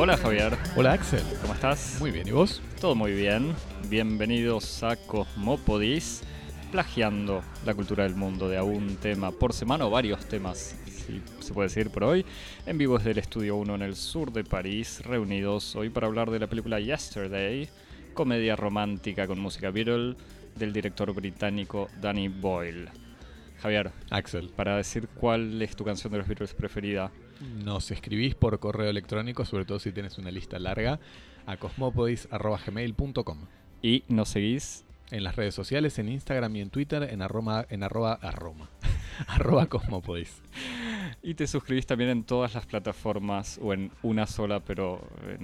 Hola Javier. Hola Axel. ¿Cómo estás? Muy bien, ¿y vos? Todo muy bien. Bienvenidos a Cosmopodis, plagiando la cultura del mundo de a un tema por semana o varios temas, si se puede decir por hoy. En vivo desde el Estudio 1 en el sur de París, reunidos hoy para hablar de la película Yesterday, comedia romántica con música Beatles del director británico Danny Boyle. Javier. Axel. Para decir cuál es tu canción de los Beatles preferida. Nos escribís por correo electrónico, sobre todo si tienes una lista larga, a cosmopodis@gmail.com. Y nos seguís en las redes sociales, en Instagram y en Twitter, en arroba Cosmopodis. Y te suscribís también en todas las plataformas, o en una sola, pero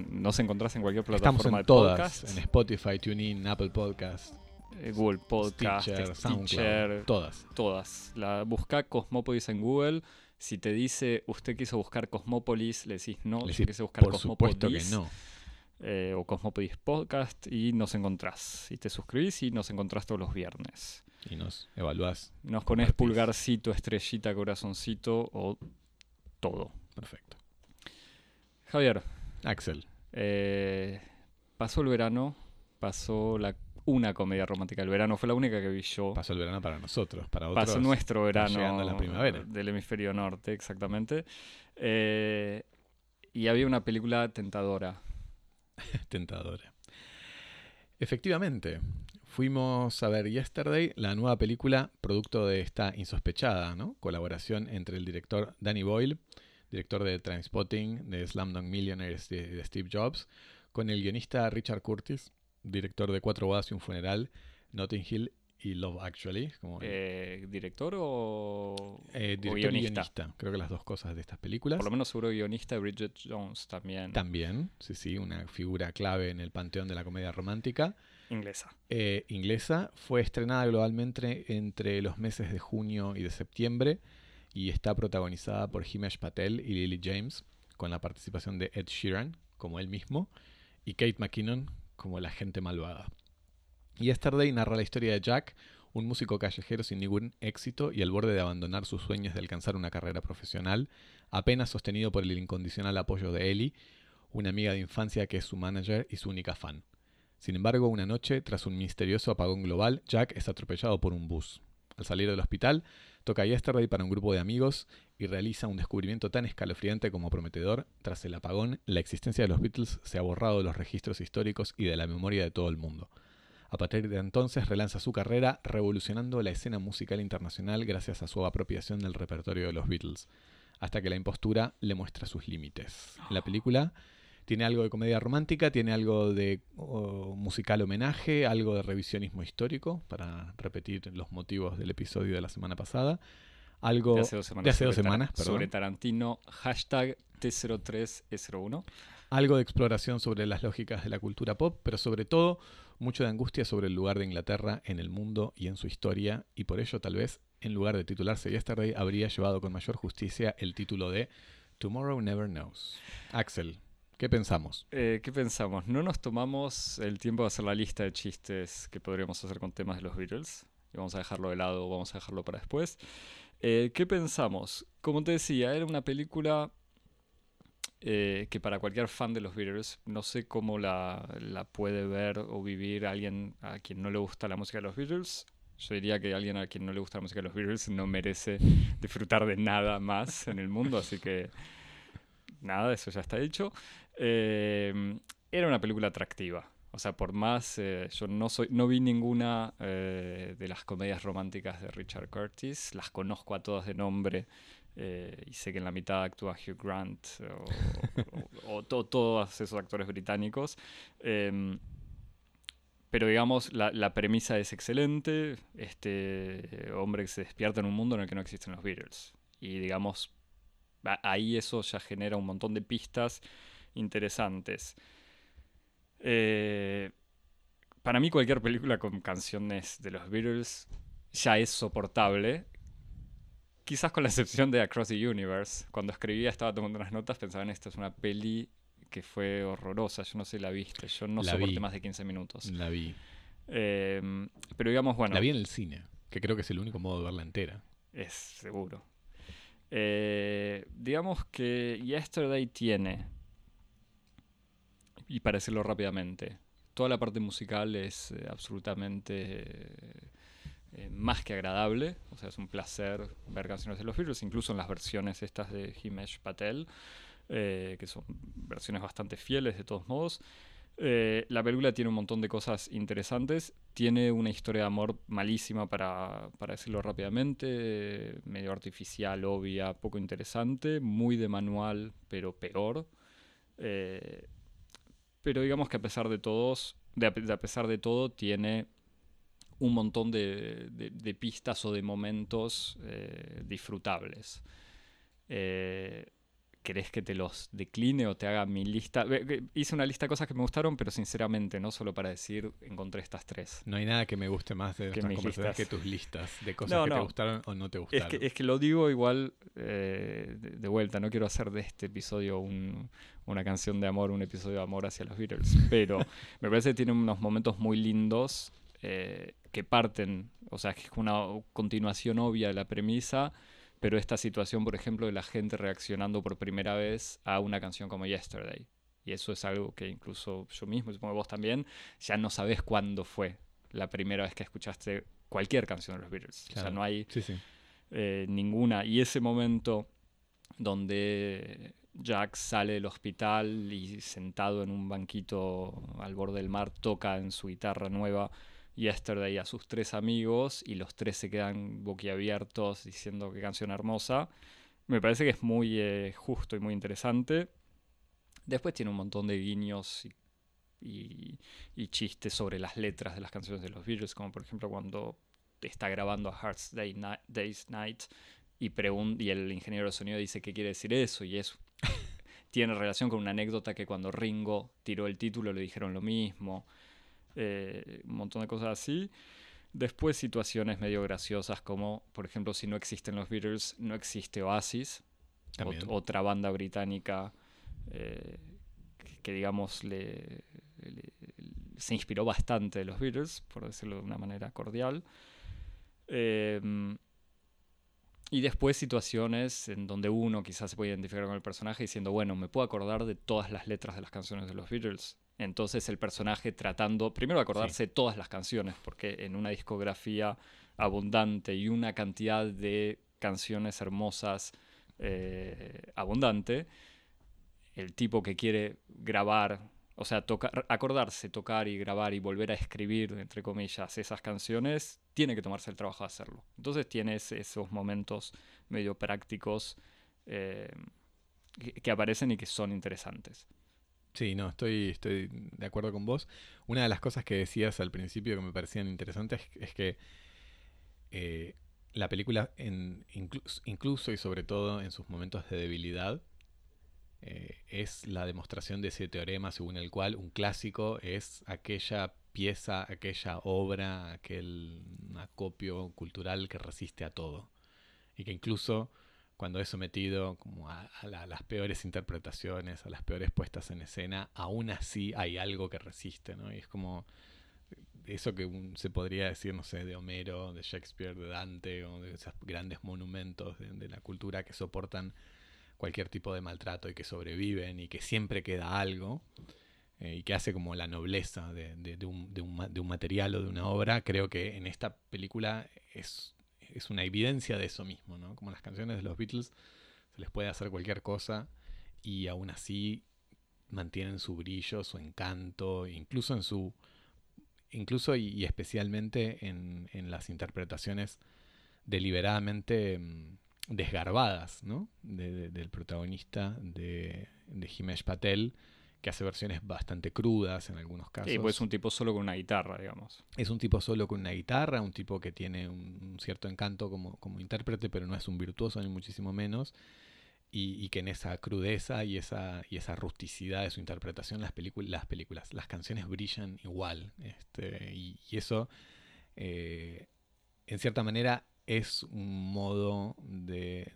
nos encontrás en cualquier plataforma de podcast. Estamos en todas, en Spotify, TuneIn, Apple Podcast, Google Podcast, Stitcher, SoundCloud, todas. Busca Cosmopodis en Google. Si te dice, usted quiso buscar Cosmópolis, le decís no, yo quise buscar Cosmópolis. Por supuesto que no. O Cosmopodis Podcast, y nos encontrás. Y te suscribís y nos encontrás todos los viernes. Y nos evaluás. Nos ponés pulgarcito, estrellita, corazoncito o todo. Perfecto. Javier. Axel. Pasó el verano, pasó una comedia romántica. El verano fue la única que vi yo. Pasó el verano para nosotros, para otros. Pasó nuestro verano. Llegando a la primavera. Del hemisferio norte, exactamente. Y había una película tentadora. Tentadora. Efectivamente. Fuimos a ver Yesterday, la nueva película producto de esta insospechada, ¿no?, colaboración entre el director Danny Boyle, director de Trainspotting, de Slumdog Millionaire de Steve Jobs, con el guionista Richard Curtis, director de Cuatro Bodas y Un Funeral, Notting Hill y Love Actually. Como ¿director o director guionista? Creo que las dos cosas de estas películas. Por lo menos seguro guionista, Bridget Jones también. También, sí, una figura clave en el panteón de la comedia romántica. Inglesa. Fue estrenada globalmente entre los meses de junio y de septiembre y está protagonizada por Himesh Patel y Lily James, con la participación de Ed Sheeran, como él mismo, y Kate McKinnon, como la gente malvada. Yesterday narra la historia de Jack, un músico callejero sin ningún éxito y al borde de abandonar sus sueños de alcanzar una carrera profesional, apenas sostenido por el incondicional apoyo de Ellie, una amiga de infancia que es su manager y su única fan. Sin embargo, una noche, tras un misterioso apagón global, Jack es atropellado por un bus. Al salir del hospital, toca Yesterday para un grupo de amigos y realiza un descubrimiento tan escalofriante como prometedor. Tras el apagón, la existencia de los Beatles se ha borrado de los registros históricos y de la memoria de todo el mundo. A partir de entonces relanza su carrera, revolucionando la escena musical internacional gracias a su apropiación del repertorio de los Beatles, hasta que la impostura le muestra sus límites. La película tiene algo de comedia romántica, tiene algo de musical homenaje, algo de revisionismo histórico, para repetir los motivos del episodio de la semana pasada. Algo de hace dos semanas, sobre Tarantino, hashtag T03E01. Algo de exploración sobre las lógicas de la cultura pop, pero sobre todo mucho de angustia sobre el lugar de Inglaterra en el mundo y en su historia, y por ello tal vez, en lugar de titularse Yesterday, habría llevado con mayor justicia el título de Tomorrow Never Knows. Axel. ¿Qué pensamos? No nos tomamos el tiempo de hacer la lista de chistes que podríamos hacer con temas de los Beatles. Y vamos a dejarlo de lado, vamos a dejarlo para después. ¿Qué pensamos? Como te decía, era una película que para cualquier fan de los Beatles, no sé cómo la puede ver o vivir alguien a quien no le gusta la música de los Beatles. Yo diría que alguien a quien no le gusta la música de los Beatles no merece disfrutar de nada más en el mundo, así que nada, eso ya está hecho. Era una película atractiva. O sea, por más... yo no vi ninguna de las comedias románticas de Richard Curtis. Las conozco a todas de nombre. Y sé que en la mitad actúa Hugh Grant o todos esos actores británicos. Pero digamos, la premisa es excelente. Este hombre que se despierta en un mundo en el que no existen los Beatles. Y digamos... ahí eso ya genera un montón de pistas interesantes. Para mí cualquier película con canciones de los Beatles ya es soportable. Quizás con la excepción de Across the Universe. Cuando escribía, estaba tomando unas notas, pensaba en esto. Es una peli que fue horrorosa. Yo no sé si la viste. Yo no soporté más de 15 minutos. La vi. Pero digamos, bueno. La vi en el cine, que creo que es el único modo de verla entera. Es seguro. Digamos que Yesterday tiene y para hacerlo rápidamente. Toda la parte musical es absolutamente más que agradable, o sea, es un placer ver canciones de los Beatles, incluso en las versiones estas de Himesh Patel, que son versiones bastante fieles de todos modos. La película tiene un montón de cosas interesantes, tiene una historia de amor malísima para decirlo rápidamente, medio artificial, obvia, poco interesante, muy de manual, pero peor. Pero digamos que a pesar de todo tiene un montón de pistas o de momentos disfrutables. ¿Querés que te los decline o te haga mi lista? Hice una lista de cosas que me gustaron, pero sinceramente, no solo para decir, encontré estas tres. No hay nada que me guste más de nuestras conversaciones que tus listas de cosas que te gustaron o no te gustaron. Es que lo digo igual de vuelta. No quiero hacer de este episodio una canción de amor, un episodio de amor hacia los Beatles. Pero me parece que tiene unos momentos muy lindos que parten. O sea, que es una continuación obvia de la premisa. Pero esta situación, por ejemplo, de la gente reaccionando por primera vez a una canción como Yesterday. Y eso es algo que incluso yo mismo, supongo que vos también, ya no sabés cuándo fue la primera vez que escuchaste cualquier canción de los Beatles. Claro. O sea, no hay ninguna. Y ese momento donde Jack sale del hospital y sentado en un banquito al borde del mar toca en su guitarra nueva Yesterday a sus tres amigos y los tres se quedan boquiabiertos diciendo qué canción hermosa. Me parece que es muy justo y muy interesante. Después tiene un montón de guiños y chistes sobre las letras de las canciones de los Beatles, como por ejemplo cuando está grabando a Hearts Day's Night y el ingeniero de sonido dice qué quiere decir eso, y eso tiene relación con una anécdota que cuando Ringo tiró el título le dijeron lo mismo. Un montón de cosas así. Después situaciones medio graciosas como, por ejemplo, si no existen los Beatles, no existe Oasis, otra banda británica que digamos se inspiró bastante de los Beatles, por decirlo de una manera cordial. Y después situaciones en donde uno quizás se puede identificar con el personaje diciendo, bueno, me puedo acordar de todas las letras de las canciones de los Beatles. Entonces el personaje tratando, primero, de acordarse de todas las canciones, porque en una discografía abundante y una cantidad de canciones hermosas abundante, el tipo que quiere grabar, o sea, acordarse, tocar y grabar y volver a escribir, entre comillas, esas canciones, tiene que tomarse el trabajo de hacerlo. Entonces tienes esos momentos medio prácticos que aparecen y que son interesantes. Sí, no, estoy de acuerdo con vos. Una de las cosas que decías al principio que me parecían interesantes es que la película, incluso y sobre todo en sus momentos de debilidad, es la demostración de ese teorema según el cual un clásico es aquella pieza, aquella obra, aquel acopio cultural que resiste a todo. Y que incluso cuando es sometido como a las peores interpretaciones, a las peores puestas en escena, aún así hay algo que resiste, ¿no? Y es como eso que se podría decir, no sé, de Homero, de Shakespeare, de Dante, o de esos grandes monumentos de la cultura que soportan cualquier tipo de maltrato y que sobreviven y que siempre queda algo y que hace como la nobleza de un material o de una obra. Creo que en esta película es una evidencia de eso mismo, ¿no? Como las canciones de los Beatles, se les puede hacer cualquier cosa y aún así mantienen su brillo, su encanto, incluso y especialmente en las interpretaciones deliberadamente desgarbadas, ¿no? Del protagonista de Himesh Patel, que hace versiones bastante crudas en algunos casos. Sí, pues es un tipo solo con una guitarra, digamos. Es un tipo solo con una guitarra, un tipo que tiene un cierto encanto como intérprete, pero no es un virtuoso ni muchísimo menos, y que en esa crudeza y esa rusticidad de su interpretación las canciones brillan igual. Y eso, en cierta manera, es un modo de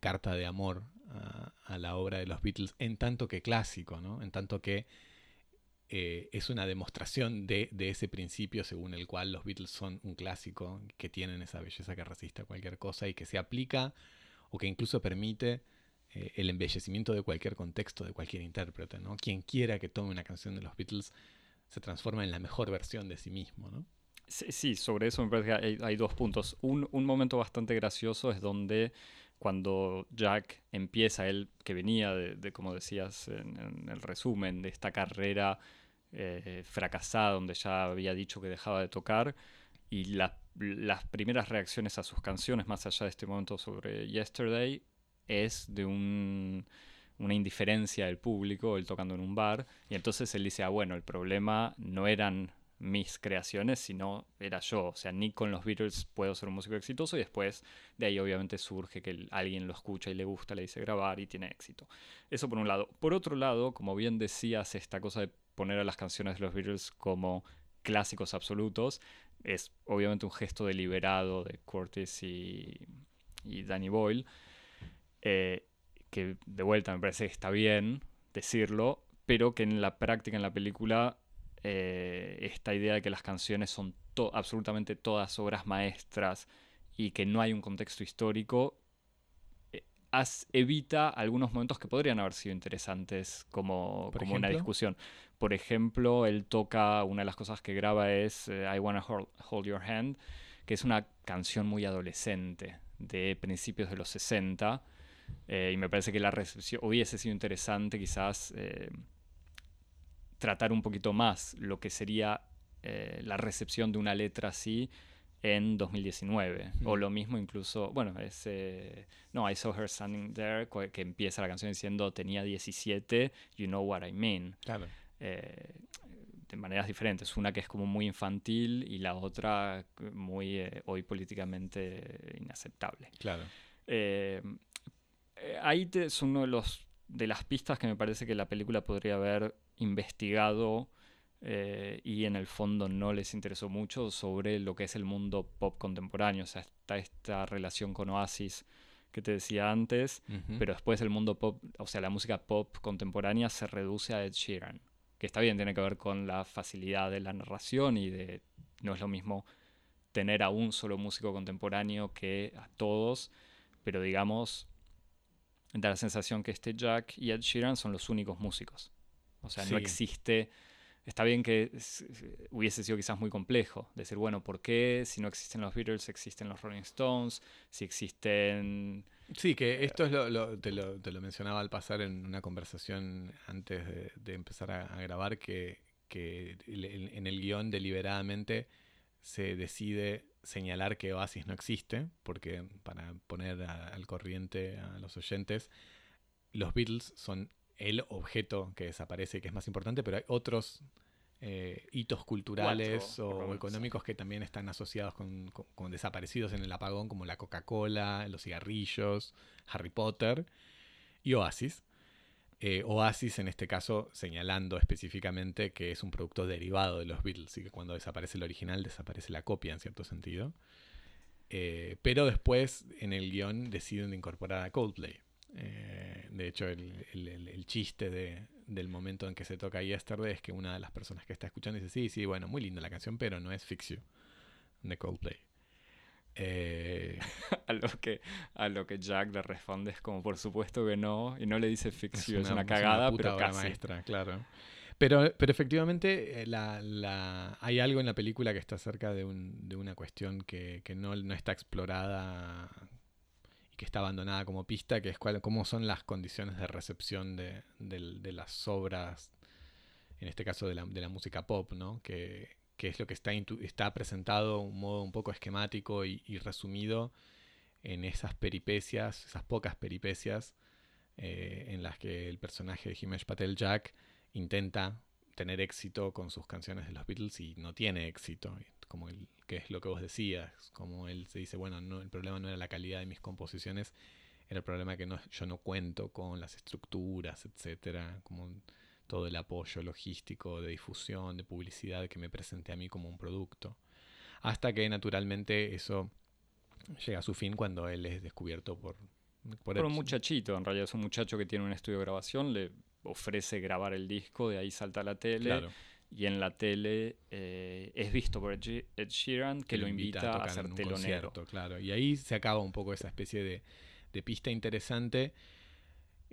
carta de amor a la obra de los Beatles, en tanto que clásico, ¿no? En tanto que es una demostración de ese principio según el cual los Beatles son un clásico, que tienen esa belleza que resiste a cualquier cosa y que se aplica o que incluso permite el embellecimiento de cualquier contexto, de cualquier intérprete, ¿no? Quien quiera que tome una canción de los Beatles se transforma en la mejor versión de sí mismo, ¿no? Sí, sí, sobre eso me parece que hay dos puntos. Un momento bastante gracioso es donde cuando Jack empieza, él que venía de como decías en el resumen, de esta carrera fracasada donde ya había dicho que dejaba de tocar, y las primeras reacciones a sus canciones, más allá de este momento sobre Yesterday, es de una indiferencia del público, él tocando en un bar, y entonces él dice, ah bueno, el problema no eran mis creaciones, sino era yo, o sea, ni con los Beatles puedo ser un músico exitoso, y después de ahí obviamente surge que alguien lo escucha y le gusta, le dice grabar y tiene éxito. Eso por un lado. Por otro lado, como bien decías, esta cosa de poner a las canciones de los Beatles como clásicos absolutos es obviamente un gesto deliberado de Curtis y Danny Boyle, que de vuelta me parece que está bien decirlo, pero que en la práctica, en la película, esta idea de que las canciones son absolutamente todas obras maestras y que no hay un contexto histórico, evita algunos momentos que podrían haber sido interesantes como una discusión. Por ejemplo, él toca, una de las cosas que graba es I Wanna Hold Your Hand, que es una canción muy adolescente de principios de los 60, y me parece que la recepción hubiese sido interesante quizás tratar un poquito más lo que sería la recepción de una letra así en 2019. Mm. O lo mismo incluso, bueno, es no, I Saw Her Standing There, que empieza la canción diciendo tenía 17, you know what I mean. Claro. De maneras diferentes, una que es como muy infantil y la otra muy hoy políticamente inaceptable. Claro. Ahí es uno de las pistas que me parece que la película podría haber investigado, y en el fondo no les interesó mucho, sobre lo que es el mundo pop contemporáneo. O sea, está esta relación con Oasis que te decía antes, uh-huh. Pero después el mundo pop, o sea, la música pop contemporánea se reduce a Ed Sheeran, que está bien, tiene que ver con la facilidad de la narración y de no es lo mismo tener a un solo músico contemporáneo que a todos, pero digamos, da la sensación que este Jack y Ed Sheeran son los únicos músicos. O sea, sí. No existe... Está bien que hubiese sido quizás muy complejo decir, bueno, ¿por qué? Si no existen los Beatles, existen los Rolling Stones, si existen... Sí, que esto es te lo mencionaba al pasar en una conversación antes de empezar a grabar, que en el guión deliberadamente se decide señalar que Oasis no existe, porque para poner al corriente a los oyentes, los Beatles son... el objeto que desaparece, que es más importante, pero hay otros hitos culturales o económicos que también están asociados con desaparecidos en el apagón, como la Coca-Cola, los cigarrillos, Harry Potter y Oasis. Oasis, en este caso, señalando específicamente que es un producto derivado de los Beatles y que cuando desaparece el original, desaparece la copia, en cierto sentido. Pero después, en el guión, deciden incorporar a Coldplay. De hecho, el chiste del momento en que se toca Yesterday es que una de las personas que está escuchando dice sí, bueno, muy linda la canción, pero no es Fix You de Coldplay. A lo que Jack le responde es como por supuesto que no, y no le dice Fix You, es una cagada, es una pero casi maestra, claro. Pero efectivamente hay algo en la película que está cerca de una cuestión que no está explorada, que está abandonada como pista, que es cómo son las condiciones de recepción de las obras, en este caso de la música pop, ¿no? Que es lo que está presentado de un modo un poco esquemático y resumido en esas peripecias, esas pocas peripecias en las que el personaje de Himesh Patel, Jack, intenta tener éxito con sus canciones de los Beatles y no tiene éxito, como que es lo que vos decías, como él se dice, bueno, no, el problema no era la calidad de mis composiciones, era el problema que yo no cuento con las estructuras, etcétera, como todo el apoyo logístico, de difusión, de publicidad que me presenté a mí como un producto. Hasta que naturalmente eso llega a su fin cuando él es descubierto por un muchachito, en realidad es un muchacho que tiene un estudio de grabación, le ofrece grabar el disco, de ahí salta a la tele. Claro. Y en la tele es visto por Ed Sheeran, que lo invita a hacer telonero. Concierto, claro. Y ahí se acaba un poco esa especie de pista interesante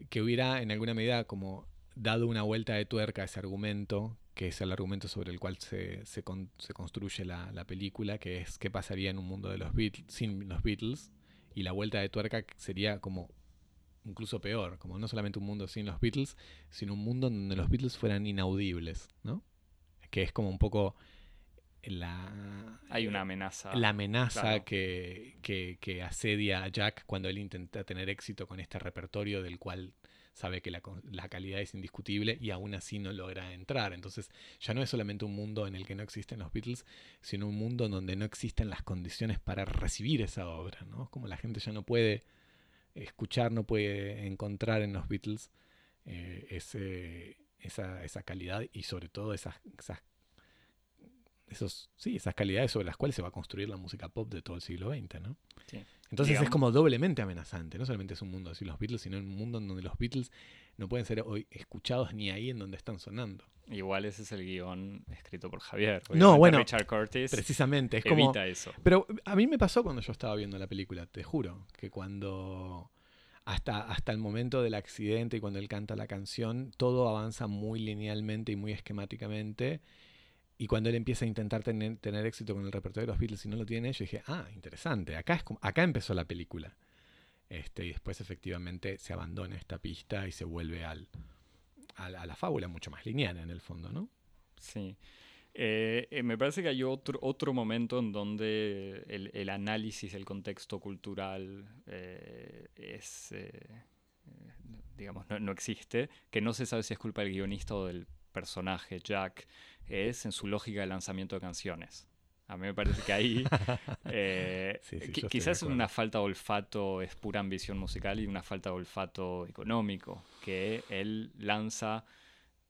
que hubiera en alguna medida como dado una vuelta de tuerca a ese argumento, que es el argumento sobre el cual se construye la película, que es qué pasaría en un mundo de los Beatles, sin los Beatles, y la vuelta de tuerca sería como incluso peor, como no solamente un mundo sin los Beatles, sino un mundo donde los Beatles fueran inaudibles, ¿no? Que es como un poco hay una amenaza. La amenaza, claro, que asedia a Jack cuando él intenta tener éxito con este repertorio del cual sabe que la calidad es indiscutible y aún así no logra entrar. Entonces ya no es solamente un mundo en el que no existen los Beatles, sino un mundo donde no existen las condiciones para recibir esa obra, ¿no? Como la gente ya no puede escuchar, no puede encontrar en los Beatles esa calidad y sobre todo esas calidades sobre las cuales se va a construir la música pop de todo el siglo XX, ¿no? Sí. Entonces digamos, es como doblemente amenazante. No solamente es un mundo sin los Beatles, sino un mundo en donde los Beatles no pueden ser hoy escuchados ni ahí en donde están sonando. Igual ese es el guión escrito por Javier. No, bueno, Richard Curtis precisamente es evita como, eso. Pero a mí me pasó cuando yo estaba viendo la película, te juro, que cuando hasta el momento del accidente y cuando él canta la canción, todo avanza muy linealmente y muy esquemáticamente. Y cuando él empieza a intentar tener éxito con el repertorio de los Beatles y no lo tiene, yo dije, interesante, acá empezó la película. Y después efectivamente se abandona esta pista y se vuelve a la fábula mucho más lineal en el fondo, ¿no? Sí. Me parece que hay otro momento en donde el análisis, el contexto cultural digamos, no existe, que no se sabe si es culpa del guionista o del personaje Jack, es en su lógica de lanzamiento de canciones. A mí me parece que ahí sí, quizás es una falta de olfato, es pura ambición musical y una falta de olfato económico, que él lanza,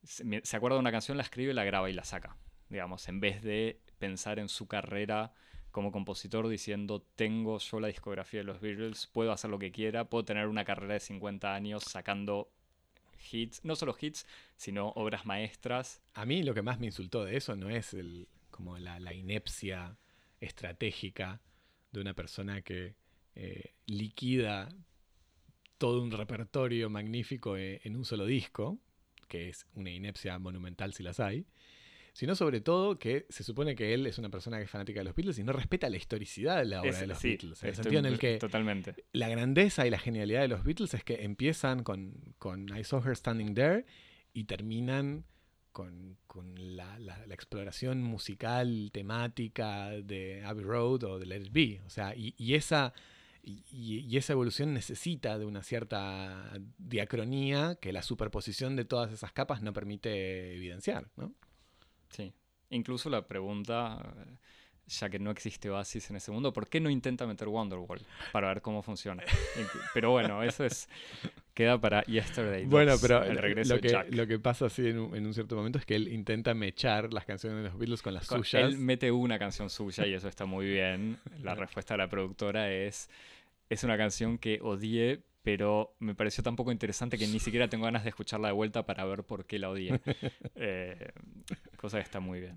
se acuerda de una canción, la escribe, la graba y la saca, digamos, en vez de pensar en su carrera como compositor diciendo, tengo yo la discografía de los Beatles, puedo hacer lo que quiera, puedo tener una carrera de 50 años sacando hits, no solo hits, sino obras maestras. A mí lo que más me insultó de eso no es como la inepcia estratégica de una persona que liquida todo un repertorio magnífico en un solo disco, que es una inepcia monumental si las hay, sino sobre todo que se supone que él es una persona que es fanática de los Beatles y no respeta la historicidad de la obra de los Beatles. En el sentido en el que totalmente. La grandeza y la genialidad de los Beatles es que empiezan con I Saw Her Standing There y terminan con la exploración musical, temática de Abbey Road o de Let It Be. O sea, y esa evolución necesita de una cierta diacronía que la superposición de todas esas capas no permite evidenciar, ¿no? Sí. Incluso la pregunta, ya que no existe Oasis en ese mundo, ¿por qué no intenta meter Wonderwall para ver cómo funciona? Pero bueno, eso queda para Yesterday 2, bueno, pero el regreso de Jack. Lo que pasa así en un cierto momento es que él intenta mechar las canciones de los Beatles con las suyas. Él mete una canción suya y eso está muy bien. La respuesta de la productora es una canción que odié, pero me pareció tan poco interesante que ni siquiera tengo ganas de escucharla de vuelta para ver por qué la odié. Cosa que está muy bien.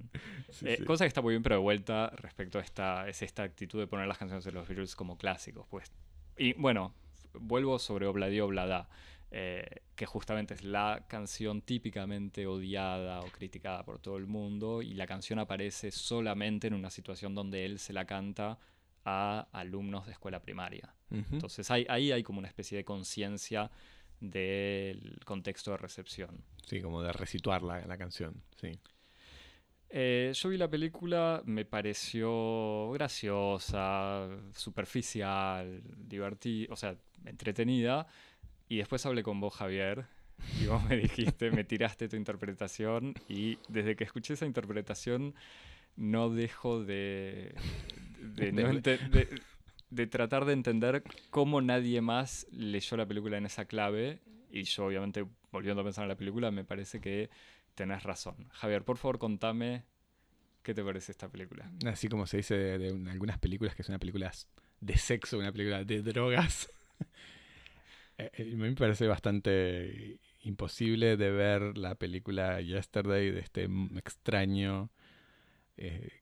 Sí, sí. Cosa que está muy bien, pero de vuelta respecto a esta actitud de poner las canciones de los Beatles como clásicos, pues. Y bueno, vuelvo sobre Obladi Oblada, que justamente es la canción típicamente odiada o criticada por todo el mundo, y la canción aparece solamente en una situación donde él se la canta a alumnos de escuela primaria. Uh-huh. Entonces ahí hay como una especie de conciencia del contexto de recepción. Sí, como de resituar la canción, sí. Yo vi la película, me pareció graciosa, superficial, divertida, o sea, entretenida, y después hablé con vos, Javier, y vos me dijiste, me tiraste tu interpretación, y desde que escuché esa interpretación no dejo de tratar de entender cómo nadie más leyó la película en esa clave. Y yo, obviamente, volviendo a pensar en la película, me parece que tenés razón. Javier, por favor, contame qué te parece esta película. Así como se dice de algunas películas, que es una película de sexo, una película de drogas. Me parece bastante imposible de ver la película Yesterday de este extraño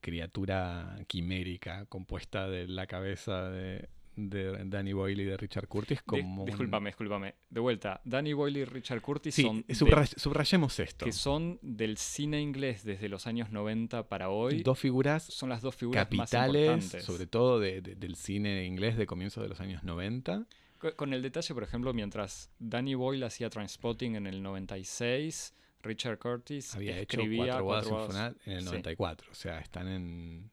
criatura quimérica compuesta de la cabeza de de Danny Boyle y de Richard Curtis como... Discúlpame. De vuelta, Danny Boyle y Richard Curtis son... Subrayemos esto. Que son del cine inglés desde los años 90 para hoy. Dos figuras... Son las dos figuras capitales, más importantes. Sobre todo del cine inglés de comienzos de los años 90. Con el detalle, por ejemplo, mientras Danny Boyle hacía Trainspotting en el 96, Richard Curtis había escribía hecho Cuatro Bodas y Un Funeral en el 94. Sí. O sea, están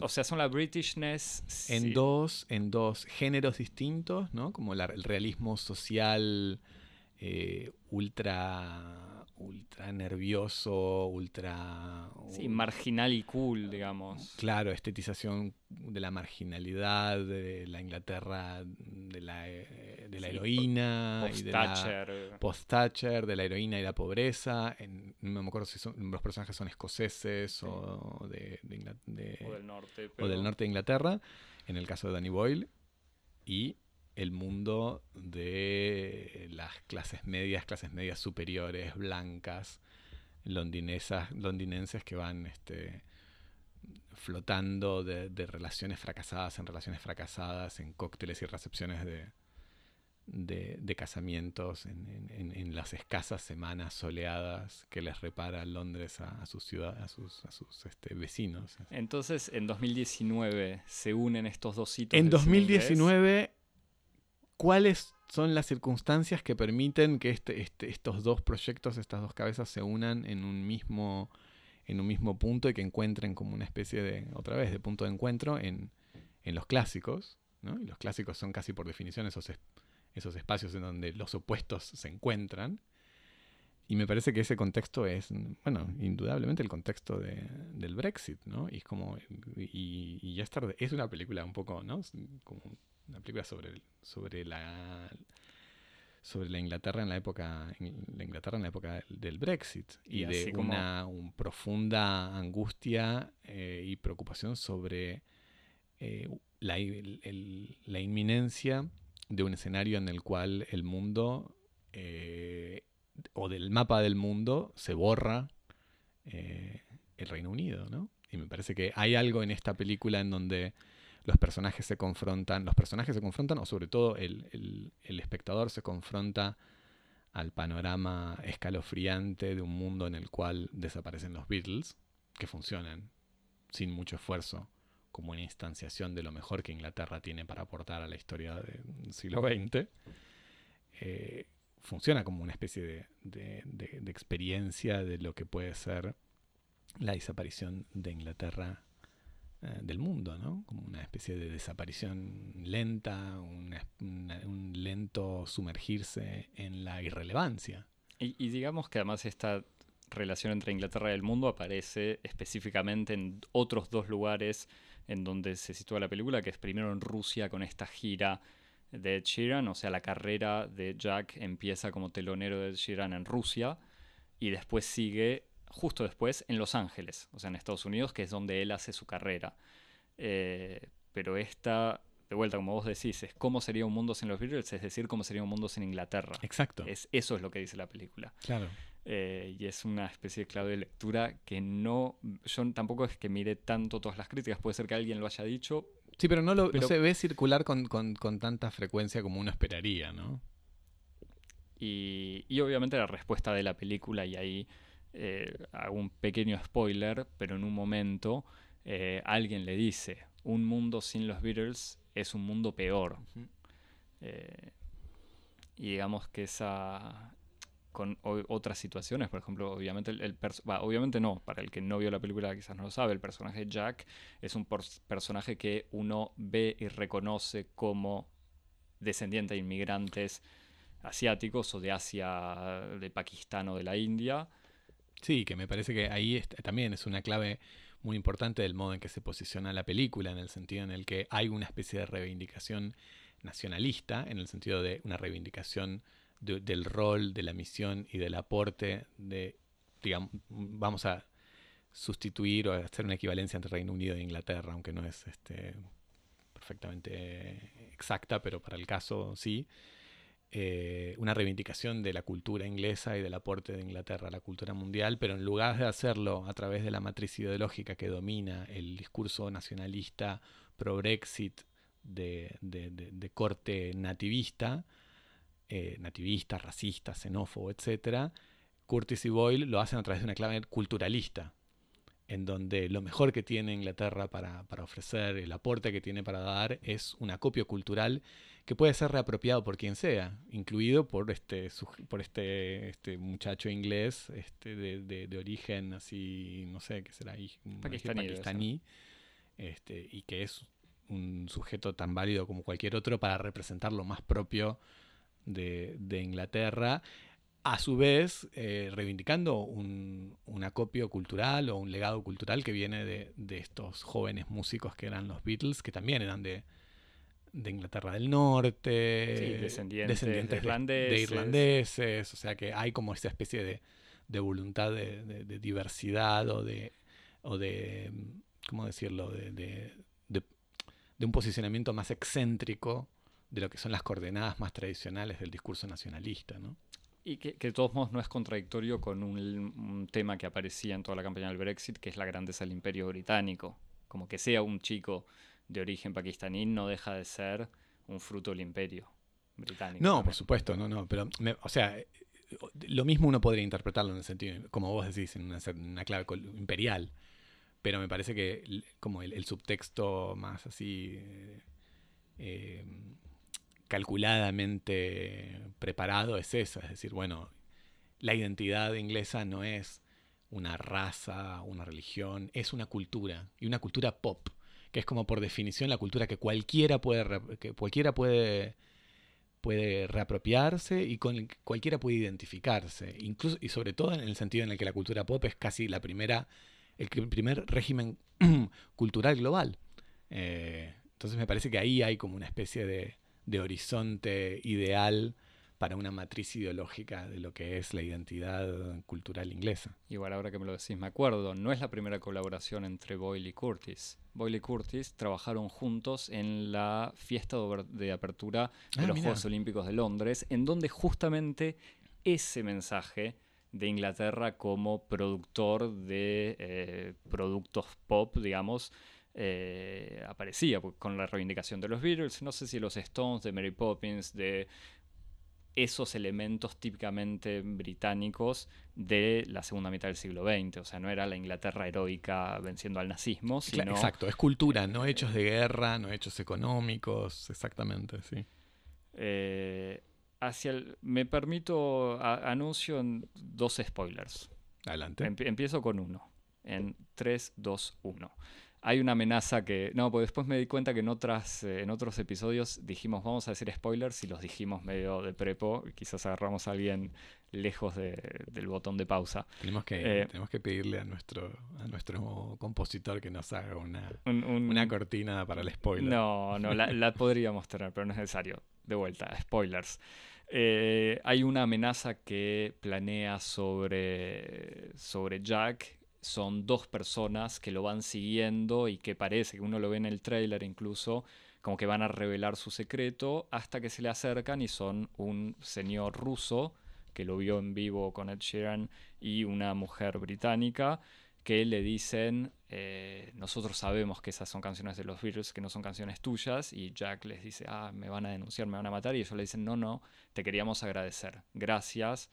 o sea, son la Britishness... En dos géneros distintos, ¿no? Como el realismo social ultra nervioso, ultra... Sí, marginal y cool, digamos. Claro, estetización de la marginalidad, de la Inglaterra, de la heroína... Post-Thatcher. Post-Thatcher, de la heroína y la pobreza. No me acuerdo si los personajes son escoceses o de o del norte. Pero... O del norte de Inglaterra, en el caso de Danny Boyle. Y... el mundo de las clases medias superiores, blancas, londinenses que van flotando de relaciones fracasadas, en cócteles y recepciones de casamientos, en las escasas semanas soleadas que les repara Londres a su ciudad, a sus vecinos. Entonces, en 2019 se unen estos dos hitos. En 2019... ¿Cuáles son las circunstancias que permiten que estos dos proyectos, estas dos cabezas se unan en un mismo punto y que encuentren como una especie de, otra vez, de punto de encuentro en los clásicos, ¿no? Y los clásicos son casi por definición esos espacios en donde los opuestos se encuentran. Y me parece que ese contexto es, bueno, indudablemente el contexto del Brexit, ¿no? Y es como, y Yesterday es una película un poco, ¿no? Como una película sobre la Inglaterra en la época del Brexit y de como... una profunda angustia y preocupación sobre la inminencia de un escenario en el cual el mundo o del mapa del mundo se borra el Reino Unido, ¿no? Y me parece que hay algo en esta película en donde los personajes se confrontan, o sobre todo el espectador se confronta al panorama escalofriante de un mundo en el cual desaparecen los Beatles, que funcionan sin mucho esfuerzo, como una instanciación de lo mejor que Inglaterra tiene para aportar a la historia del siglo XX. Funciona como una especie de experiencia de lo que puede ser la desaparición de Inglaterra del mundo, ¿no? Como una especie de desaparición lenta, un lento sumergirse en la irrelevancia. Y digamos que además esta relación entre Inglaterra y el mundo aparece específicamente en otros dos lugares en donde se sitúa la película, que es primero en Rusia con esta gira de Ed Sheeran, o sea, la carrera de Jack empieza como telonero de Ed Sheeran en Rusia y después sigue... justo después en Los Ángeles, o sea, en Estados Unidos, que es donde él hace su carrera. Pero esta, de vuelta, como vos decís, es cómo sería un mundo sin los Beatles, es decir, cómo sería un mundo sin Inglaterra. Exacto. Eso es lo que dice la película. Claro. Y es una especie de clave de lectura que no... Yo tampoco es que mire tanto todas las críticas, puede ser que alguien lo haya dicho. Sí, pero no se ve circular con tanta frecuencia como uno esperaría, ¿no? Y obviamente la respuesta de la película, y ahí... hago un pequeño spoiler, pero en un momento alguien le dice: un mundo sin los Beatles es un mundo peor. Uh-huh. Y digamos que esa, con otras situaciones, por ejemplo, obviamente obviamente no, para el que no vio la película quizás no lo sabe, el personaje Jack es un personaje que uno ve y reconoce como descendiente de inmigrantes asiáticos o de Asia, de Pakistán o de la India. Sí, que me parece que ahí también es una clave muy importante del modo en que se posiciona la película, en el sentido en el que hay una especie de reivindicación nacionalista, en el sentido de una reivindicación del rol, de la misión y del aporte de, digamos, vamos a sustituir o hacer una equivalencia entre Reino Unido e Inglaterra, aunque no es perfectamente exacta, pero para el caso sí. Una reivindicación de la cultura inglesa y del aporte de Inglaterra a la cultura mundial, pero en lugar de hacerlo a través de la matriz ideológica que domina el discurso nacionalista pro-Brexit de corte nativista, racista, xenófobo, etc., Curtis y Boyle lo hacen a través de una clave culturalista, en donde lo mejor que tiene Inglaterra para ofrecer, el aporte que tiene para dar, es un acopio cultural que puede ser reapropiado por quien sea, incluido por este muchacho inglés de origen así, no sé, que será pakistaní, y que es un sujeto tan válido como cualquier otro para representar lo más propio de Inglaterra, a su vez reivindicando un acopio cultural o un legado cultural que viene de estos jóvenes músicos que eran los Beatles, que también eran de Inglaterra del Norte, sí, descendientes de irlandeses, o sea que hay como esa especie de voluntad de diversidad o de ¿cómo decirlo? De un posicionamiento más excéntrico de lo que son las coordenadas más tradicionales del discurso nacionalista, ¿no? Y que de todos modos no es contradictorio con un tema que aparecía en toda la campaña del Brexit, que es la grandeza del Imperio Británico. Como que sea un chico de origen pakistaní no deja de ser un fruto del Imperio Británico. No, por supuesto, no. Pero, lo mismo uno podría interpretarlo en el sentido, como vos decís, en una clave imperial. Pero me parece que como el subtexto más así... calculadamente preparado es esa, es decir, bueno, la identidad inglesa no es una raza, una religión, es una cultura, y una cultura pop, que es como por definición la cultura que cualquiera puede reapropiarse y con cualquiera puede identificarse, incluso y sobre todo en el sentido en el que la cultura pop es casi el primer régimen cultural global. Entonces me parece que ahí hay como una especie de horizonte ideal para una matriz ideológica de lo que es la identidad cultural inglesa. Igual ahora que me lo decís me acuerdo, no es la primera colaboración entre Boyle y Curtis. Boyle y Curtis trabajaron juntos en la fiesta de apertura de los Juegos Olímpicos de Londres, en donde justamente ese mensaje de Inglaterra como productor de productos pop, digamos, aparecía con la reivindicación de los Beatles, no sé si los Stones, de Mary Poppins, de esos elementos típicamente británicos de la segunda mitad del siglo XX. O sea, no era la Inglaterra heroica venciendo al nazismo, sino... Exacto, es cultura, no hechos de guerra, no hechos económicos, exactamente, sí. Me permito, anuncio dos spoilers. Adelante. Empiezo con uno. En 3, 2, 1. Hay una amenaza que... No, porque después me di cuenta que en otros episodios dijimos vamos a decir spoilers y los dijimos medio de prepo. Quizás agarramos a alguien lejos del botón de pausa. Tenemos que pedirle a nuestro compositor que nos haga una cortina para el spoiler. No, la podríamos tener, pero no es necesario. De vuelta, spoilers. Hay una amenaza que planea sobre Jack... Son dos personas que lo van siguiendo y que parece que uno lo ve en el tráiler incluso, como que van a revelar su secreto hasta que se le acercan y son un señor ruso que lo vio en vivo con Ed Sheeran y una mujer británica que le dicen nosotros sabemos que esas son canciones de los Beatles, que no son canciones tuyas, y Jack les dice me van a denunciar, me van a matar, y ellos le dicen no, te queríamos agradecer, gracias,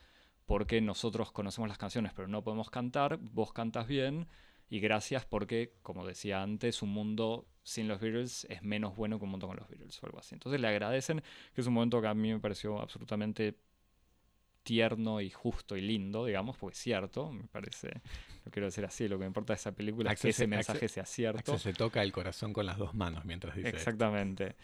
porque nosotros conocemos las canciones pero no podemos cantar, vos cantas bien y gracias porque, como decía antes, un mundo sin los Beatles es menos bueno que un mundo con los Beatles o algo así. Entonces le agradecen, que es un momento que a mí me pareció absolutamente tierno y justo y lindo, digamos, porque es cierto, me parece, lo quiero decir así, lo que me importa de esa película es que ese mensaje sea cierto. Se toca el corazón con las dos manos mientras dice exactamente.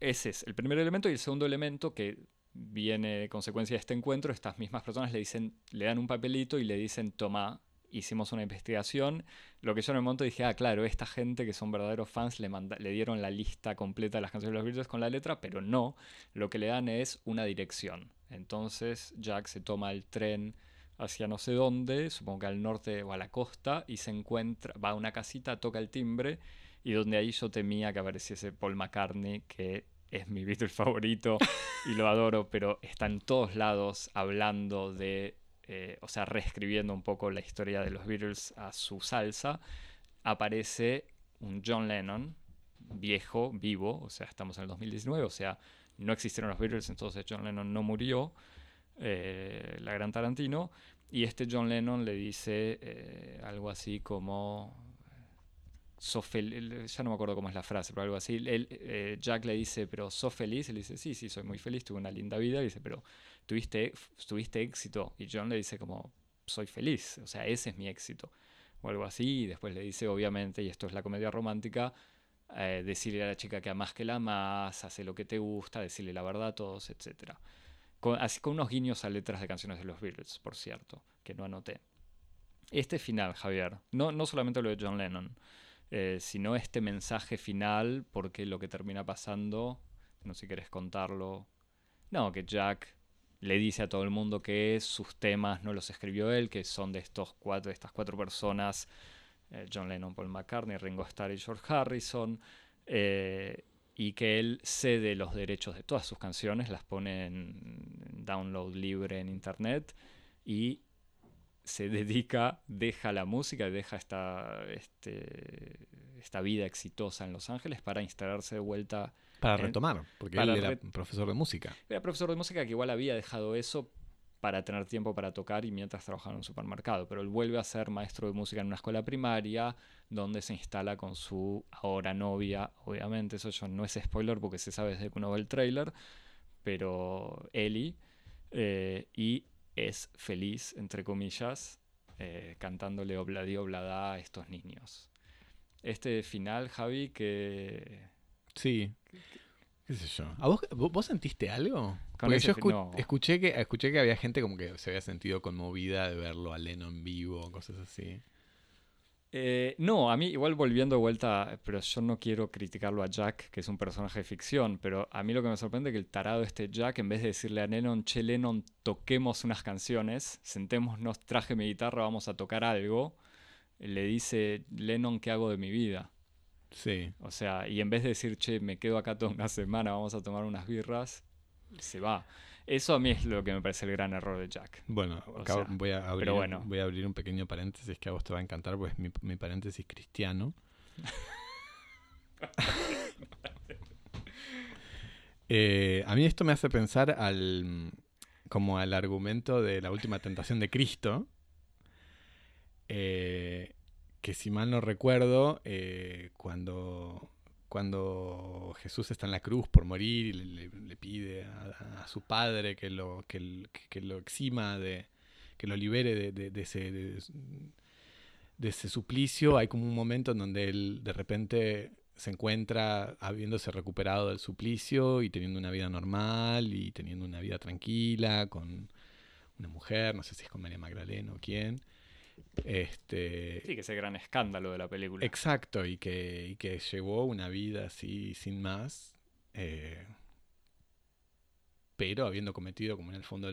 Ese es el primer elemento, y el segundo elemento que viene de consecuencia de este encuentro, estas mismas personas le dan un papelito y le dicen, tomá, hicimos una investigación. Lo que yo en el momento dije, claro, esta gente que son verdaderos fans le dieron la lista completa de las canciones de los Beatles con la letra, pero no, lo que le dan es una dirección. Entonces Jack se toma el tren hacia no sé dónde, supongo que al norte o a la costa, y se encuentra, va a una casita, toca el timbre, y donde ahí yo temía que apareciese Paul McCartney, que es mi Beatle favorito y lo adoro, pero está en todos lados hablando reescribiendo un poco la historia de los Beatles a su salsa. aparece un John Lennon viejo, vivo, o sea, estamos en el 2019, o sea, no existieron los Beatles, entonces John Lennon no murió, la gran Tarantino, y este John Lennon le dice algo así como... ya no me acuerdo cómo es la frase, pero algo así. Jack le dice, pero ¿sos feliz? Él dice, sí, sí, soy muy feliz, tuve una linda vida. Y dice, pero ¿tuviste éxito? Y John le dice como, soy feliz, o sea, ese es mi éxito. O algo así, y después le dice, obviamente, y esto es la comedia romántica, decirle a la chica que amás, que la amás, hace lo que te gusta, decirle la verdad a todos, etc. Así con unos guiños a letras de canciones de los Beatles, por cierto, que no anoté. Este final, Javier, no solamente lo de John Lennon, sino este mensaje final, porque lo que termina pasando, no sé si querés contarlo, no, que Jack le dice a todo el mundo que sus temas no los escribió él, que son de estas cuatro personas, John Lennon, Paul McCartney, Ringo Starr y George Harrison, y que él cede los derechos de todas sus canciones, las pone en download libre en internet, y se dedica, deja la música, deja esta vida exitosa en Los Ángeles para instalarse de vuelta. Para retomar, porque él era profesor de música. Era profesor de música que igual había dejado eso para tener tiempo para tocar y mientras trabajaba en un supermercado. Pero él vuelve a ser maestro de música en una escuela primaria donde se instala con su ahora novia. Obviamente eso no es spoiler porque se sabe desde que uno ve el tráiler, pero Ellie y... es feliz, entre comillas, cantándole obladí oblada a estos niños. Este final, Javi, que... Sí, qué sé yo. ¿A vos sentiste algo? Porque yo escuché que había gente como que se había sentido conmovida de verlo a Lennon en vivo, cosas así. No, a mí igual volviendo de vuelta, pero yo no quiero criticarlo a Jack, que es un personaje de ficción, pero a mí lo que me sorprende es que el tarado este Jack, en vez de decirle a Lennon, che Lennon, toquemos unas canciones, sentémonos, traje mi guitarra, vamos a tocar algo, le dice, Lennon, ¿qué hago de mi vida? Sí. O sea, y en vez de decir, che, me quedo acá toda una semana, vamos a tomar unas birras, se va. Eso a mí es lo que me parece el gran error de Jack. Bueno, voy a abrir un pequeño paréntesis que a vos te va a encantar, pues es mi paréntesis cristiano. A mí esto me hace pensar como al argumento de la última tentación de Cristo, que si mal no recuerdo, cuando Jesús está en la cruz por morir y le pide a su padre que lo exima que lo libere de ese suplicio, hay como un momento en donde él de repente se encuentra habiéndose recuperado del suplicio y teniendo una vida normal y teniendo una vida tranquila con una mujer, no sé si es con María Magdalena o quién. Sí, que es el gran escándalo de la película. Exacto, y que llevó una vida así sin más, pero habiendo cometido como en el fondo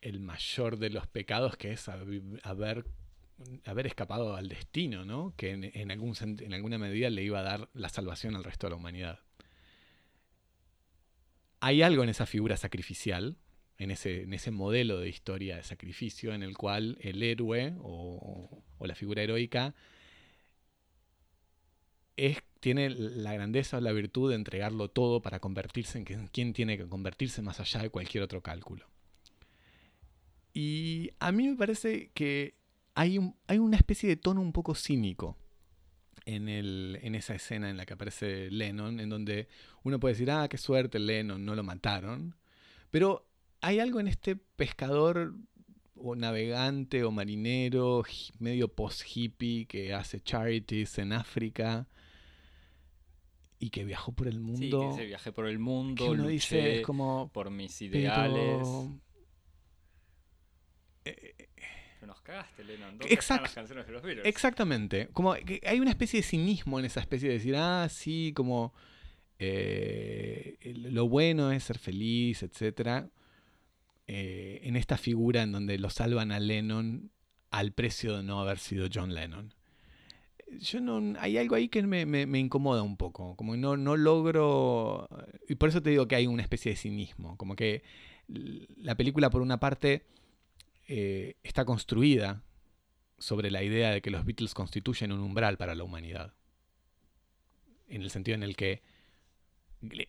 el mayor de los pecados, que es haber escapado al destino, ¿no? Que en alguna medida le iba a dar la salvación al resto de la humanidad. Hay algo en esa figura sacrificial, en ese modelo de historia de sacrificio en el cual el héroe o la figura heroica tiene la grandeza o la virtud de entregarlo todo para convertirse en quien tiene que convertirse más allá de cualquier otro cálculo. Y a mí me parece que hay una especie de tono un poco cínico en esa escena en la que aparece Lennon, en donde uno puede decir, qué suerte Lennon, no lo mataron, pero hay algo en este pescador o navegante o marinero medio post-hippie que hace charities en África y que viajó por el mundo. Sí, que se viajé por el mundo, que uno luché dice, es como, por mis ideales. Pero... nos cagaste, Lennon. ¿Dónde están las canciones de los Beatles? Exactamente. Como que hay una especie de cinismo en esa especie de decir, sí, como lo bueno es ser feliz, etcétera. En esta figura en donde lo salvan a Lennon al precio de no haber sido John Lennon. Hay algo ahí que me incomoda un poco, como que no logro, y por eso te digo que hay una especie de cinismo, como que la película por una parte está construida sobre la idea de que los Beatles constituyen un umbral para la humanidad. En el sentido en el que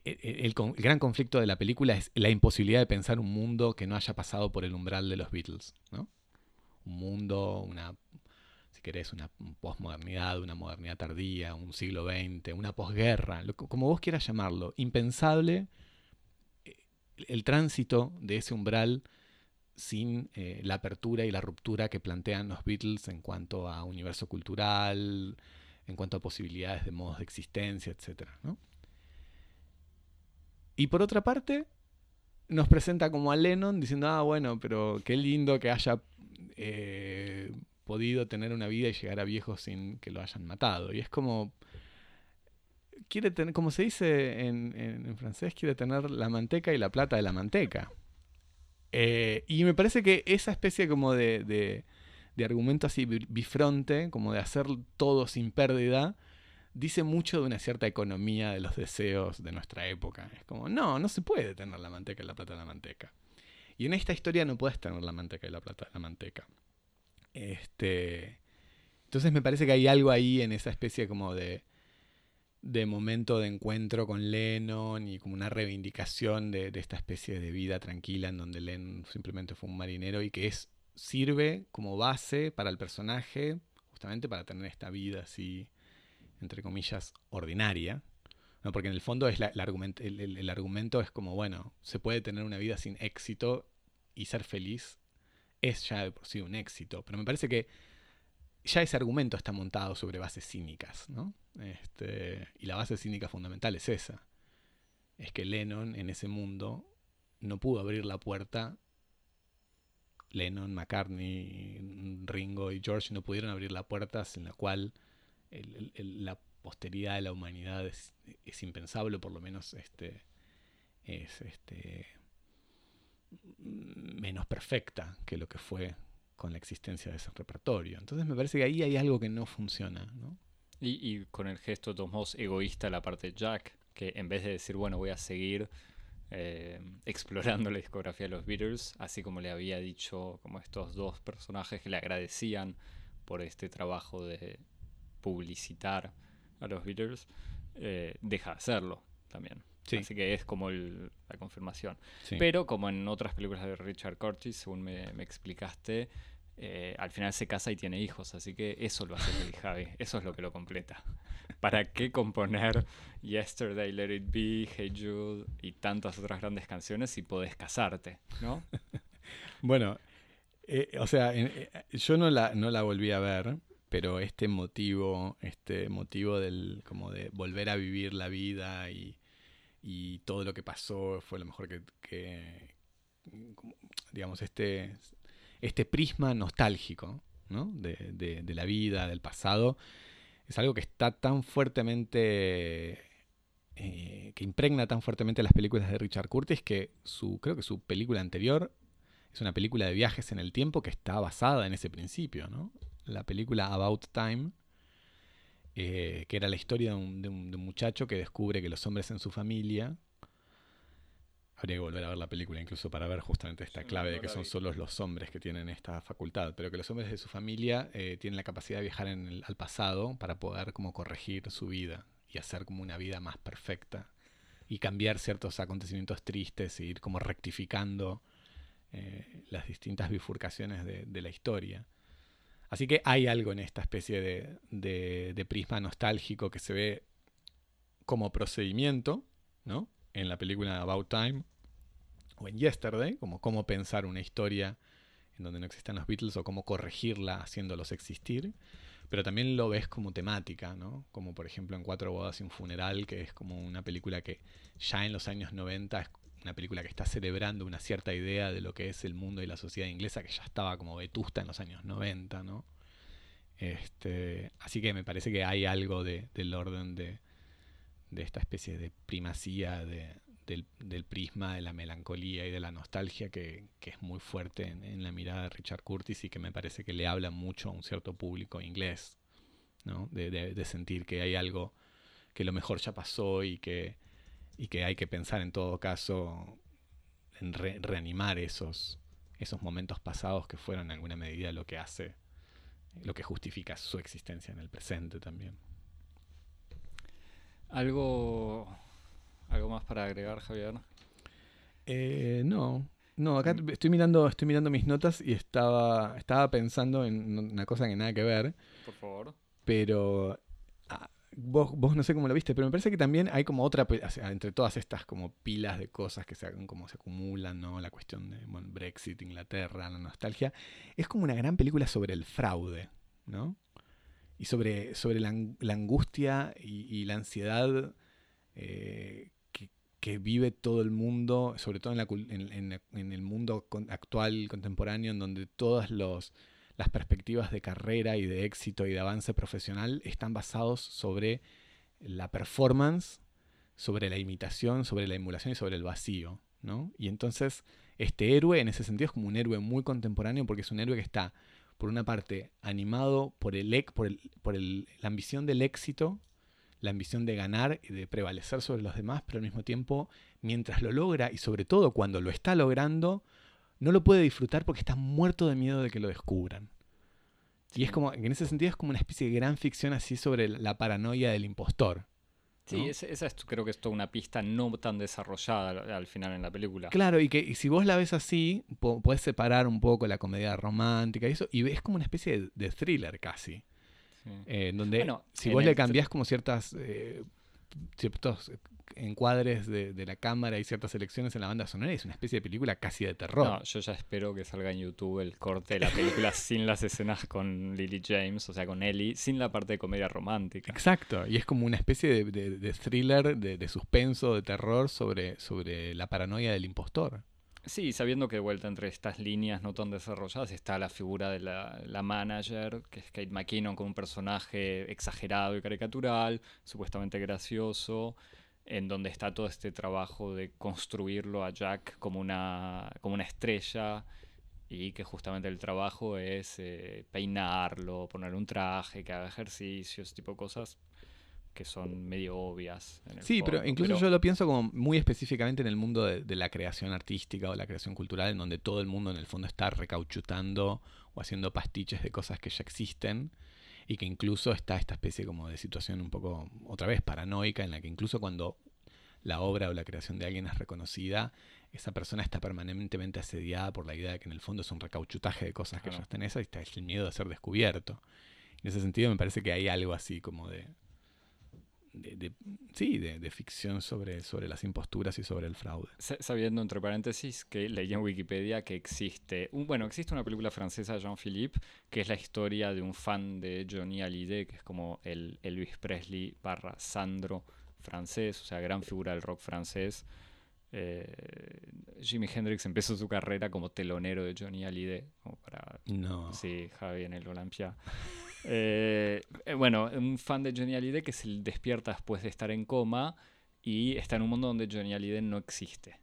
el gran conflicto de la película es la imposibilidad de pensar un mundo que no haya pasado por el umbral de los Beatles, ¿no? Un mundo, una, si querés, una posmodernidad, una modernidad tardía, un siglo XX, una posguerra, como vos quieras llamarlo, impensable el tránsito de ese umbral sin la apertura y la ruptura que plantean los Beatles en cuanto a universo cultural, en cuanto a posibilidades de modos de existencia, etc., ¿no? Y por otra parte, nos presenta como a Lennon diciendo, ah, bueno, pero qué lindo que haya podido tener una vida y llegar a viejo sin que lo hayan matado. Y es como, quiere tener, como se dice en francés, quiere tener la manteca y la plata de la manteca. Y me parece que esa especie como de argumento así bifronte, como de hacer todo sin pérdida, dice mucho de una cierta economía de los deseos de nuestra época. Es como, no se puede tener la manteca y la plata de la manteca. Y en esta historia no puedes tener la manteca y la plata de la manteca. Entonces me parece que hay algo ahí en esa especie como de momento de encuentro con Lennon y como una reivindicación de esta especie de vida tranquila en donde Lennon simplemente fue un marinero y que sirve como base para el personaje, justamente para tener esta vida así, entre comillas, ordinaria, ¿no? Porque en el fondo es el argumento es como, bueno, se puede tener una vida sin éxito y ser feliz es ya de por sí un éxito. Pero me parece que ya ese argumento está montado sobre bases cínicas, ¿no? Y la base cínica fundamental es esa. Es que Lennon en ese mundo no pudo abrir la puerta. Lennon, McCartney, Ringo y George no pudieron abrir la puerta sin la cual la posteridad de la humanidad es impensable, o por lo menos menos perfecta que lo que fue con la existencia de ese repertorio. Entonces me parece que ahí hay algo que no funciona, ¿no? Y con el gesto de todos modos egoísta la parte de Jack, que en vez de decir, bueno, voy a seguir explorando la discografía de los Beatles, así como le había dicho como estos dos personajes que le agradecían por este trabajo de publicitar a los Beatles, deja de hacerlo también. Sí. Así que es como la confirmación. Sí. Pero como en otras películas de Richard Curtis, según me explicaste, al final se casa y tiene hijos, así que eso lo hace feliz Javi, eso es lo que lo completa. ¿Para qué componer Yesterday, Let It Be, Hey Jude y tantas otras grandes canciones si podés casarte, ¿no? Bueno, yo no la volví a ver, pero este motivo del como de volver a vivir la vida y todo lo que pasó fue lo mejor que digamos, este prisma nostálgico, ¿no? de la vida, del pasado, es algo que está tan fuertemente, que impregna tan fuertemente las películas de Richard Curtis, que creo que su película anterior es una película de viajes en el tiempo que está basada en ese principio, ¿no? La película About Time, que era la historia de un muchacho que descubre que los hombres en su familia... Habría que volver a ver la película incluso para ver justamente esta clave de que son solo los hombres que tienen esta facultad, pero que los hombres de su familia tienen la capacidad de viajar al pasado para poder como corregir su vida y hacer como una vida más perfecta y cambiar ciertos acontecimientos tristes e ir como rectificando las distintas bifurcaciones de la historia. Así que hay algo en esta especie de prisma nostálgico que se ve como procedimiento, ¿no? En la película About Time o en Yesterday, como cómo pensar una historia en donde no existan los Beatles o cómo corregirla haciéndolos existir, pero también lo ves como temática, ¿no? Como por ejemplo en Cuatro Bodas y Un Funeral, que es como una película que ya en los años 90 es una película que está celebrando una cierta idea de lo que es el mundo y la sociedad inglesa, que ya estaba como vetusta en los años 90, ¿no? Así que me parece que hay algo del orden de esta especie de primacía del prisma de la melancolía y de la nostalgia que es muy fuerte en la mirada de Richard Curtis y que me parece que le habla mucho a un cierto público inglés, ¿no? De sentir que hay algo, que lo mejor ya pasó y que hay que pensar en todo caso en reanimar esos momentos pasados que fueron en alguna medida lo que hace lo que justifica su existencia en el presente también. ¿Algo más para agregar, Javier? No, acá estoy mirando mis notas y estaba pensando en una cosa que nada que ver. Por favor. Pero vos no sé cómo lo viste, pero me parece que también hay como otra, entre todas estas como pilas de cosas que se acumulan, ¿no? La cuestión de Brexit, Inglaterra, la nostalgia. Es como una gran película sobre el fraude, ¿no? Y sobre la angustia y la ansiedad que vive todo el mundo, sobre todo en el mundo actual, contemporáneo, en donde todas las perspectivas de carrera y de éxito y de avance profesional están basados sobre la performance, sobre la imitación, sobre la emulación y sobre el vacío, ¿no? Y entonces este héroe en ese sentido es como un héroe muy contemporáneo, porque es un héroe que está, por una parte, animado por la ambición del éxito, la ambición de ganar y de prevalecer sobre los demás, pero al mismo tiempo, mientras lo logra y sobre todo cuando lo está logrando, no lo puede disfrutar porque está muerto de miedo de que lo descubran. Sí. Y es como, en ese sentido, es como una especie de gran ficción así sobre la paranoia del impostor, ¿no? Sí, esa es, creo que es toda una pista no tan desarrollada al final en la película. Claro, y si vos la ves así, podés separar un poco la comedia romántica y eso, y ves como una especie de thriller casi. Sí. Donde bueno, si vos le cambiás como ciertos encuadres de la cámara y ciertas elecciones en la banda sonora, es una especie de película casi de terror. No, yo ya espero que salga en YouTube el corte de la película sin las escenas con Lily James, o sea, con Ellie, sin la parte de comedia romántica. Exacto, y es como una especie de thriller, de suspenso, de terror sobre la paranoia del impostor. Sí, sabiendo que de vuelta entre estas líneas no tan desarrolladas está la figura de la manager, que es Kate McKinnon, con un personaje exagerado y caricatural, supuestamente gracioso, en donde está todo este trabajo de construirlo a Jack como una estrella, y que justamente el trabajo es peinarlo, ponerle un traje, que haga ejercicios, tipo de cosas que son medio obvias. Sí, fondo, pero incluso yo lo pienso como muy específicamente en el mundo de la creación artística o la creación cultural, en donde todo el mundo en el fondo está recauchutando o haciendo pastiches de cosas que ya existen, y que incluso está esta especie como de situación un poco, otra vez, paranoica, en la que incluso cuando la obra o la creación de alguien es reconocida, esa persona está permanentemente asediada por la idea de que en el fondo es un recauchutaje de cosas que ya están esas, y está el miedo de ser descubierto. En ese sentido me parece que hay algo así como de ficción sobre las imposturas y sobre el fraude. Sabiendo, entre paréntesis, que leí en Wikipedia que existe una película francesa de Jean-Philippe que es la historia de un fan de Johnny Hallyday, que es como el Elvis Presley / Sandro francés, o sea, gran figura del rock francés. Jimi Hendrix empezó su carrera como telonero de Johnny Hallyday, como para... No. Sí, Javi en el Olympia. Bueno, un fan de Johnny Hallyday que se despierta después de estar en coma y está en un mundo donde Johnny Hallyday no existe,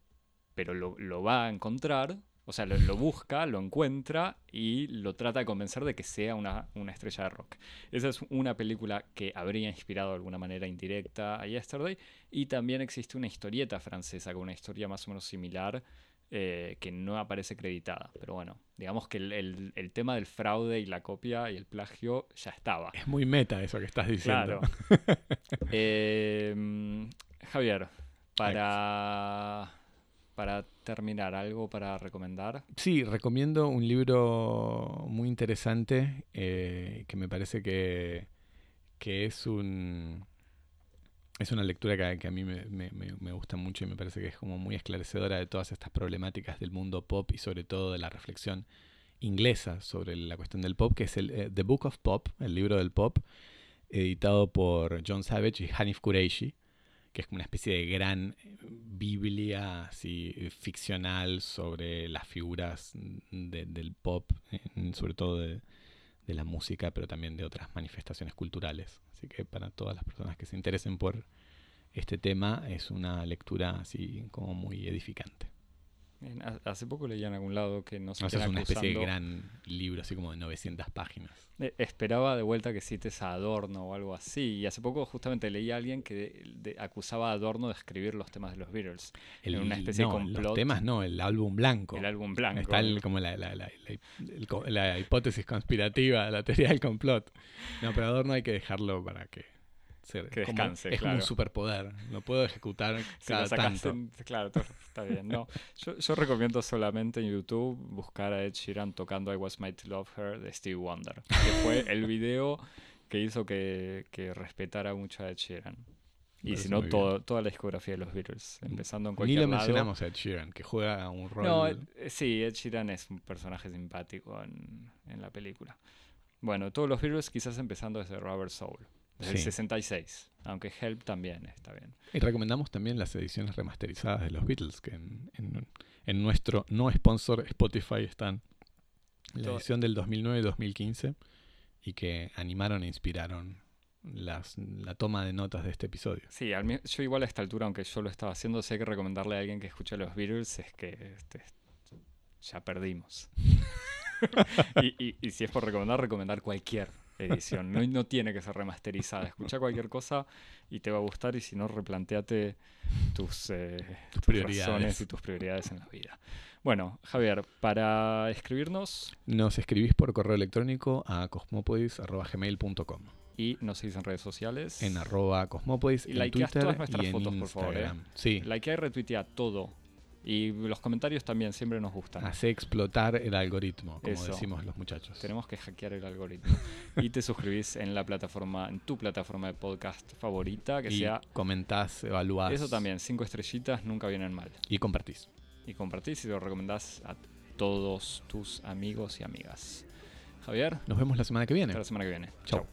pero lo va a encontrar, o sea, lo busca, lo encuentra y lo trata de convencer de que sea una estrella de rock. Esa es una película que habría inspirado de alguna manera indirecta a Yesterday, y también existe una historieta francesa con una historia más o menos similar, que no aparece creditada, pero bueno, digamos que el tema del fraude y la copia y el plagio ya estaba. Es muy meta eso que estás diciendo. Claro. Javier, para terminar, ¿algo para recomendar? Sí, recomiendo un libro muy interesante, que me parece que es una lectura que a mí me gusta mucho, y me parece que es como muy esclarecedora de todas estas problemáticas del mundo pop y sobre todo de la reflexión inglesa sobre la cuestión del pop, que es The Book of Pop, el libro del pop, editado por John Savage y Hanif Kureishi, que es como una especie de gran biblia así, ficcional, sobre las figuras del pop, sobre todo de la música, pero también de otras manifestaciones culturales. Así que para todas las personas que se interesen por este tema, es una lectura así como muy edificante. Hace poco leí en algún lado que nos están acusando... Eso es una especie de gran libro, así como de 900 páginas. Esperaba de vuelta que cites a Adorno o algo así. Y hace poco justamente leí a alguien que acusaba a Adorno de escribir los temas de los Beatles. En una especie de complot. Los temas no, el álbum blanco. El álbum blanco. Está como la hipótesis conspirativa, la teoría del complot. No, pero Adorno hay que dejarlo para que descanse, es claro. Como un superpoder, lo puedo ejecutar cada tanto. Claro, está bien. No, yo recomiendo solamente en YouTube buscar a Ed Sheeran tocando I Was Made to Love Her de Steve Wonder, que fue el video que hizo que respetara mucho a Ed Sheeran. Y si no, toda la discografía de los Beatles, empezando en cualquier lado. Ni lo mencionamos a Ed Sheeran, que juega un rol... No, sí, Ed Sheeran es un personaje simpático en la película. Bueno, todos los Beatles quizás empezando desde Rubber Soul. Desde el 66, aunque Help también está bien. Y recomendamos también las ediciones remasterizadas de los Beatles, que en nuestro no sponsor Spotify están la edición del 2009 y 2015 y que animaron e inspiraron la toma de notas de este episodio. Sí, yo igual a esta altura, aunque yo lo estaba haciendo, sé que recomendarle a alguien que escuche los Beatles es que ya perdimos. y si es por recomendar cualquier edición, no tiene que ser remasterizada. Escucha cualquier cosa y te va a gustar, y si no, replanteate tus prioridades. Razones y tus prioridades en la vida. Bueno, Javier, para escribirnos... Nos escribís por correo electrónico a cosmopodis@gmail.com. Y nos seguís en redes sociales. En @cosmopodis, en Twitter todas nuestras y fotos, en Instagram. Por favor, sí. Likea y retuitea todo. Y los comentarios también siempre nos gustan. Hace explotar el algoritmo, como eso decimos los muchachos. Tenemos que hackear el algoritmo. Y te suscribís en tu plataforma de podcast favorita, que y sea... comentás, evaluás. Eso también, 5 estrellitas nunca vienen mal. Y compartís. Y lo recomendás a todos tus amigos y amigas. Javier. Nos vemos la semana que viene. Hasta la semana que viene. Chau.